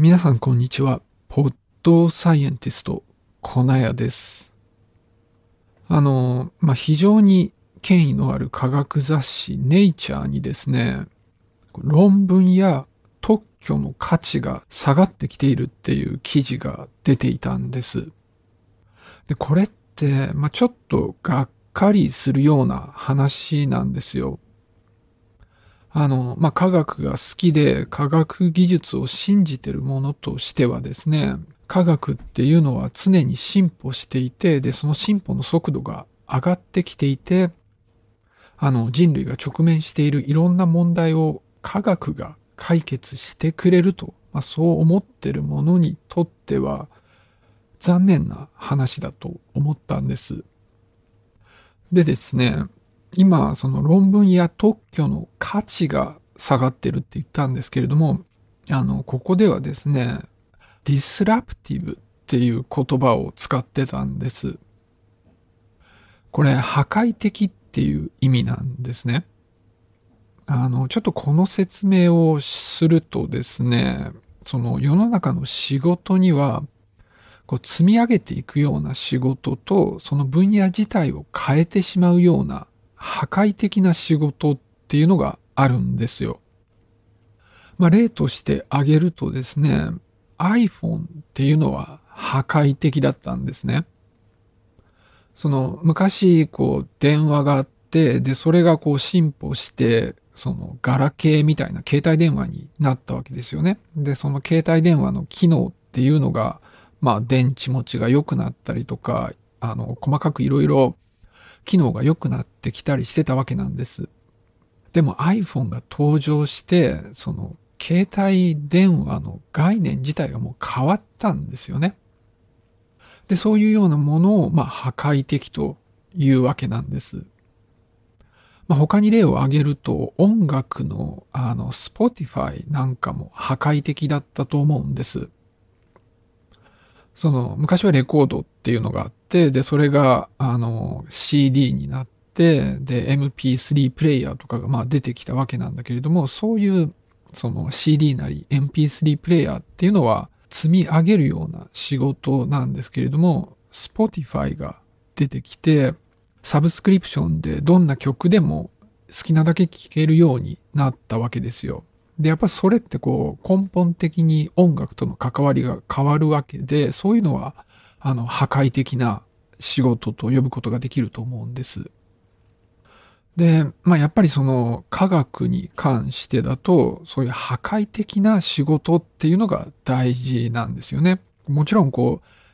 皆さんこんにちは、ポッドサイエンティストコナヤです。非常に権威のある科学雑誌ネイチャーにですね、論文や特許の価値が下がってきているっていう記事が出ていたんです。でこれって、ちょっとがっかりするような話なんですよ。科学が好きで科学技術を信じてるものとしてはですね、科学っていうのは常に進歩していて、で、その進歩の速度が上がってきていて、人類が直面しているいろんな問題を科学が解決してくれると、そう思ってるものにとっては残念な話だと思ったんです。でですね、今その論文や特許の価値が下がってるって言ったんですけれども、ここではですね、ディスラプティブっていう言葉を使ってたんです。これ破壊的っていう意味なんですね。ちょっとこの説明をするとですね、その世の中の仕事には積み上げていくような仕事と、その分野自体を変えてしまうような破壊的な仕事っていうのがあるんですよ。例として挙げるとですね、iPhone っていうのは破壊的だったんですね。昔電話があって、でそれが進歩して、ガラケーみたいな携帯電話になったわけですよね。でその携帯電話の機能っていうのが、電池持ちが良くなったりとか、細かくいろいろ機能が良くなってきたりしてたわけなんです。でも iPhone が登場して、携帯電話の概念自体がもう変わったんですよね。で、そういうようなものを、破壊的というわけなんです。他に例を挙げると、音楽の、Spotify なんかも破壊的だったと思うんです。昔はレコードっていうのがあって、で、それが、CD になって、で、MP3 プレイヤーとかが、出てきたわけなんだけれども、そういう、CD なり MP3 プレイヤーっていうのは、積み上げるような仕事なんですけれども、Spotify が出てきて、サブスクリプションでどんな曲でも好きなだけ聴けるようになったわけですよ。で、やっぱりそれって根本的に音楽との関わりが変わるわけで、そういうのは破壊的な仕事と呼ぶことができると思うんです。で、やっぱり科学に関してだと、そういう破壊的な仕事っていうのが大事なんですよね。もちろん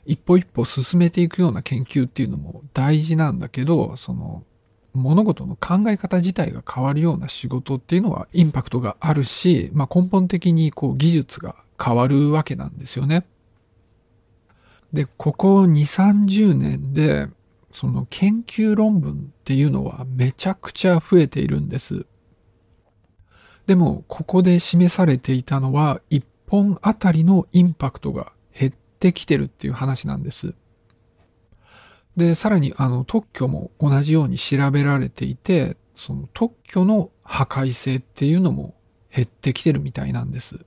一歩一歩進めていくような研究っていうのも大事なんだけど、物事の考え方自体が変わるような仕事っていうのはインパクトがあるし、根本的に技術が変わるわけなんですよね。で、ここ2、30年で研究論文っていうのはめちゃくちゃ増えているんです。でもここで示されていたのは1本あたりのインパクトが減ってきてるっていう話なんです。で、さらに特許も同じように調べられていて、特許の破壊性っていうのも減ってきてるみたいなんです。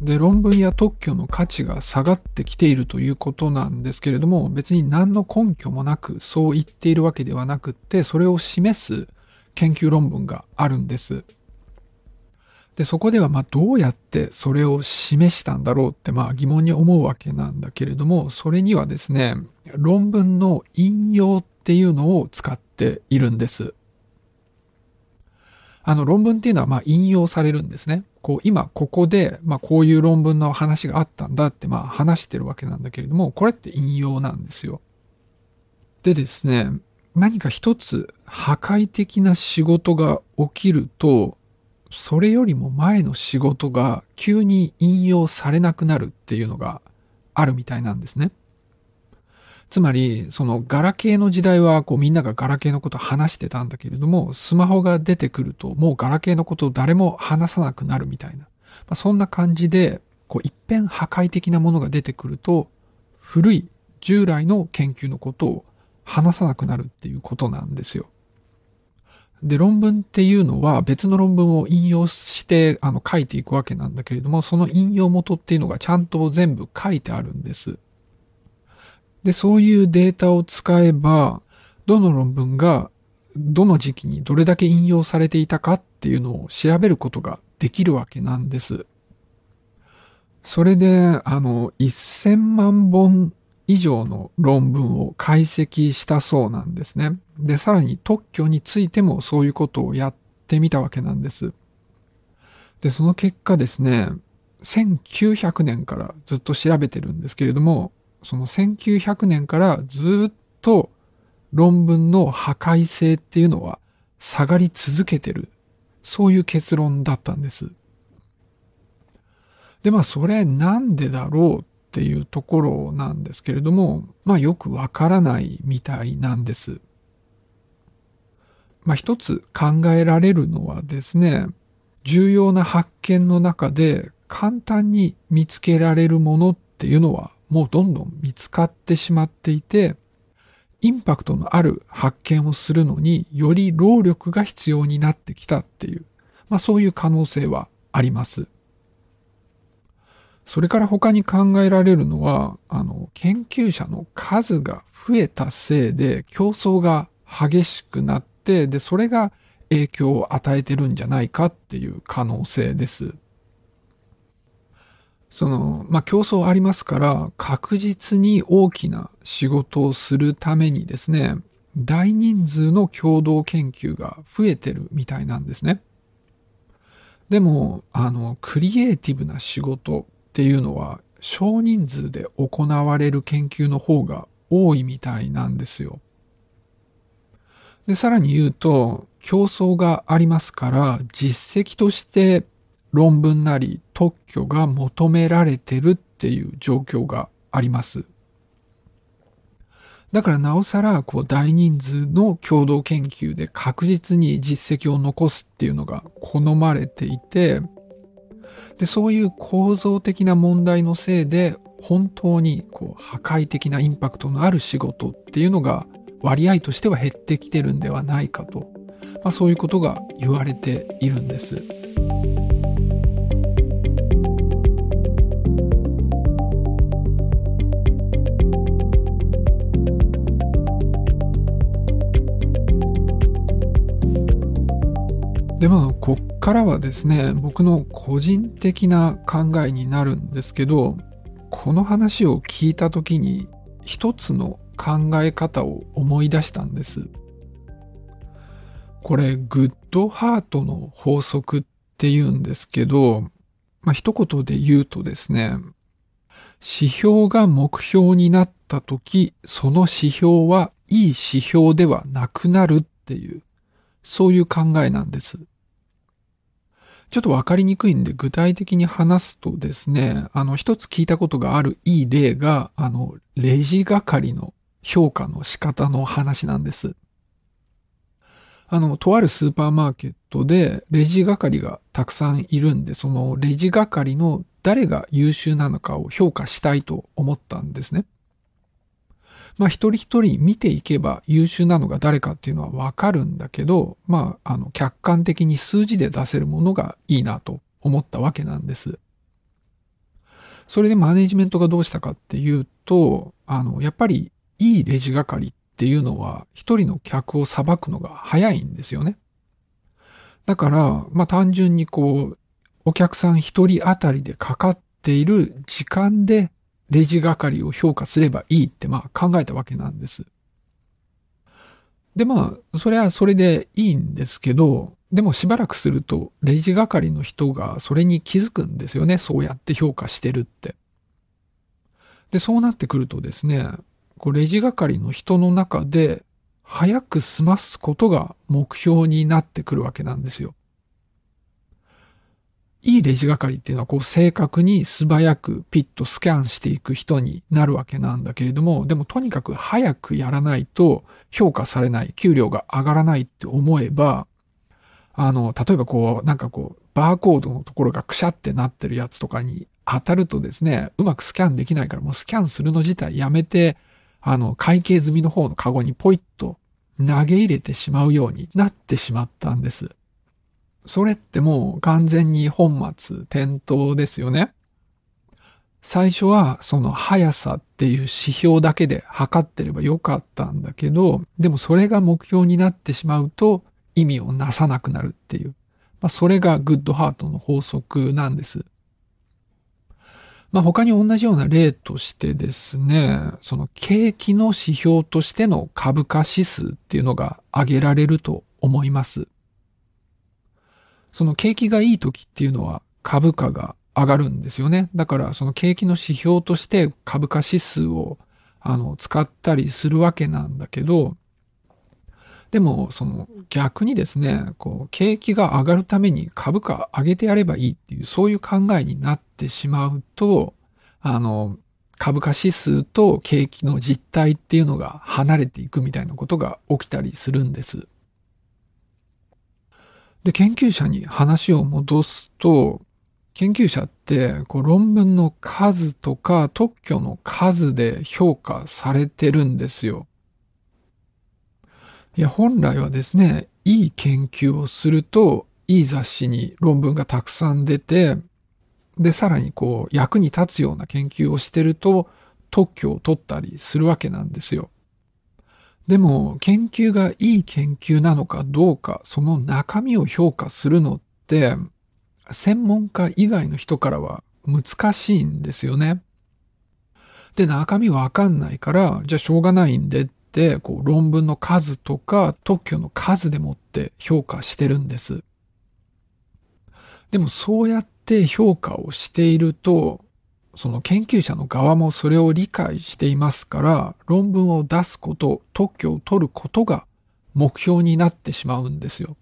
で、論文や特許の価値が下がってきているということなんですけれども、別に何の根拠もなくそう言っているわけではなくって、それを示す研究論文があるんです。で、そこではどうやってそれを示したんだろうって疑問に思うわけなんだけれども、それにはですね、論文の引用っていうのを使っているんです。論文っていうのは引用されるんですね。今ここでこういう論文の話があったんだって話してるわけなんだけれども、これって引用なんですよ。でですね、何か一つ破壊的な仕事が起きると、それよりも前の仕事が急に引用されなくなるっていうのがあるみたいなんですね。つまりガラケーの時代はみんながガラケーのこと話してたんだけれども、スマホが出てくるともうガラケーのことを誰も話さなくなるみたいな、そんな感じで一変破壊的なものが出てくると、古い従来の研究のことを話さなくなるっていうことなんですよ。で、論文っていうのは別の論文を引用して書いていくわけなんだけれども、その引用元っていうのがちゃんと全部書いてあるんです。で、そういうデータを使えば、どの論文がどの時期にどれだけ引用されていたかっていうのを調べることができるわけなんです。それで、1000万本以上の論文を解析したそうなんですね。で、さらに特許についてもそういうことをやってみたわけなんです。で、その結果ですね、1900年からずっと調べてるんですけれども、その1900年からずっと論文の破壊性っていうのは下がり続けてる。そういう結論だったんです。で、それなんでだろうっていうところなんですけれども、よくわからないみたいなんです。一つ考えられるのはですね、重要な発見の中で簡単に見つけられるものっていうのはもうどんどん見つかってしまっていて、インパクトのある発見をするのにより労力が必要になってきたっていう、そういう可能性はあります。それから他に考えられるのは、研究者の数が増えたせいで競争が激しくなって、で、それが影響を与えてるんじゃないかっていう可能性です。競争ありますから、確実に大きな仕事をするためにですね、大人数の共同研究が増えてるみたいなんですね。でも、クリエイティブな仕事、っていうのは少人数で行われる研究の方が多いみたいなんですよ。で、さらに言うと競争がありますから実績として論文なり特許が求められてるっていう状況があります。だからなおさら大人数の共同研究で確実に実績を残すっていうのが好まれていて、で、そういう構造的な問題のせいで本当に破壊的なインパクトのある仕事っていうのが割合としては減ってきてるんではないかと、そういうことが言われているんです。で、こっからはですね、僕の個人的な考えになるんですけど、この話を聞いた時に一つの考え方を思い出したんです。これグッドハートの法則っていうんですけど、一言で言うとですね、指標が目標になった時、その指標はいい指標ではなくなるっていう、そういう考えなんです。ちょっとわかりにくいんで具体的に話すとですね、一つ聞いたことがあるいい例が、レジ係の評価の仕方の話なんです。とあるスーパーマーケットでレジ係がたくさんいるんで、そのレジ係の誰が優秀なのかを評価したいと思ったんですね。一人一人見ていけば優秀なのが誰かっていうのはわかるんだけど、客観的に数字で出せるものがいいなと思ったわけなんです。それでマネジメントがどうしたかっていうと、やっぱりいいレジ係っていうのは一人の客を裁くのが早いんですよね。だから、単純にお客さん一人あたりでかかっている時間でレジ係を評価すればいいって考えたわけなんです。でそれはそれでいいんですけど、でもしばらくするとレジ係の人がそれに気づくんですよね。そうやって評価してるって。で、そうなってくるとですね、レジ係の人の中で早く済ますことが目標になってくるわけなんですよ。いいレジ係っていうのは正確に素早くピッとスキャンしていく人になるわけなんだけれども、でもとにかく早くやらないと評価されない、給料が上がらないって思えば、例えばバーコードのところがくしゃってなってるやつとかに当たるとですね、うまくスキャンできないからもうスキャンするの自体やめて、会計済みの方のカゴにポイッと投げ入れてしまうようになってしまったんです。それってもう完全に本末転倒ですよね。最初はその速さっていう指標だけで測ってればよかったんだけど、でもそれが目標になってしまうと意味をなさなくなるっていう、それがグッドハートの法則なんです。他に同じような例としてですね、その景気の指標としての株価指数っていうのが挙げられると思います。その景気がいい時っていうのは株価が上がるんですよね。だからその景気の指標として株価指数を使ったりするわけなんだけど、でもその逆にですね、景気が上がるために株価上げてやればいいっていうそういう考えになってしまうと、株価指数と景気の実態っていうのが離れていくみたいなことが起きたりするんです。で、研究者に話を戻すと、研究者って論文の数とか特許の数で評価されてるんですよ。いや本来はですね、いい研究をすると、いい雑誌に論文がたくさん出て、で、さらに役に立つような研究をしてると、特許を取ったりするわけなんですよ。でも、研究がいい研究なのかどうか、その中身を評価するのって、専門家以外の人からは難しいんですよね。で、中身わかんないから、じゃあしょうがないんで、で論文の数とか特許の数でもって評価してるんです。でもそうやって評価をしていると、その研究者の側もそれを理解していますから、論文を出すこと、特許を取ることが目標になってしまうんですよ。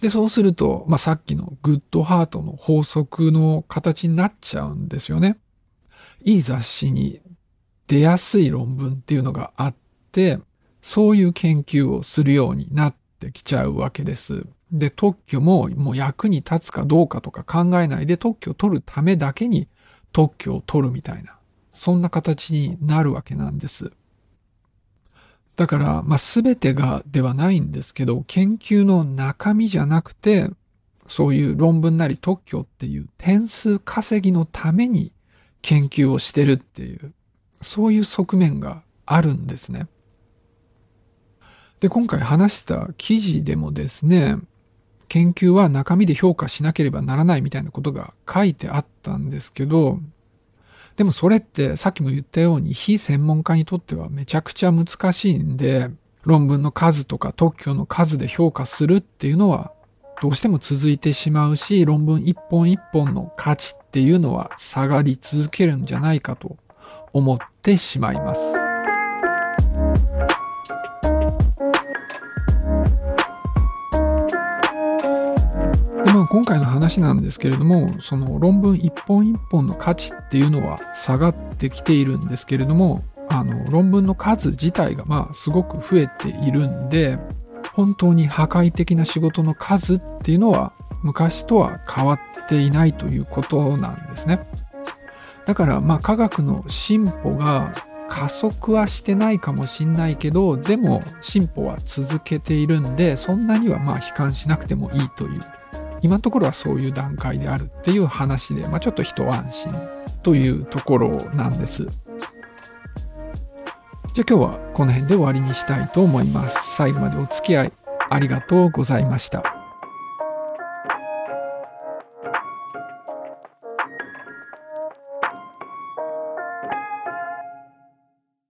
で、そうすると、さっきのグッドハートの法則の形になっちゃうんですよね。いい雑誌に出やすい論文っていうのがあって、そういう研究をするようになってきちゃうわけです。で、特許ももう役に立つかどうかとか考えないで特許を取るためだけに特許を取るみたいな、そんな形になるわけなんです。だから、全てがではないんですけど、研究の中身じゃなくて、そういう論文なり特許っていう点数稼ぎのために研究をしてるっていう、そういう側面があるんですね。で、今回話した記事でもですね、研究は中身で評価しなければならないみたいなことが書いてあったんですけど、でもそれってさっきも言ったように非専門家にとってはめちゃくちゃ難しいんで、論文の数とか特許の数で評価するっていうのはどうしても続いてしまうし、論文一本一本の価値っていうのは下がり続けるんじゃないかと思ってしまいます。で、今回の話なんですけれども、その論文一本一本の価値っていうのは下がってきているんですけれども、論文の数自体がすごく増えているんで、本当に破壊的な仕事の数っていうのは昔とは変わっていないということなんですね。だから科学の進歩が加速はしてないかもしんないけど、でも進歩は続けているんで、そんなには悲観しなくてもいいという、今のところはそういう段階であるっていう話で、ちょっと一安心というところなんです。じゃあ今日はこの辺で終わりにしたいと思います。最後までお付き合いありがとうございました。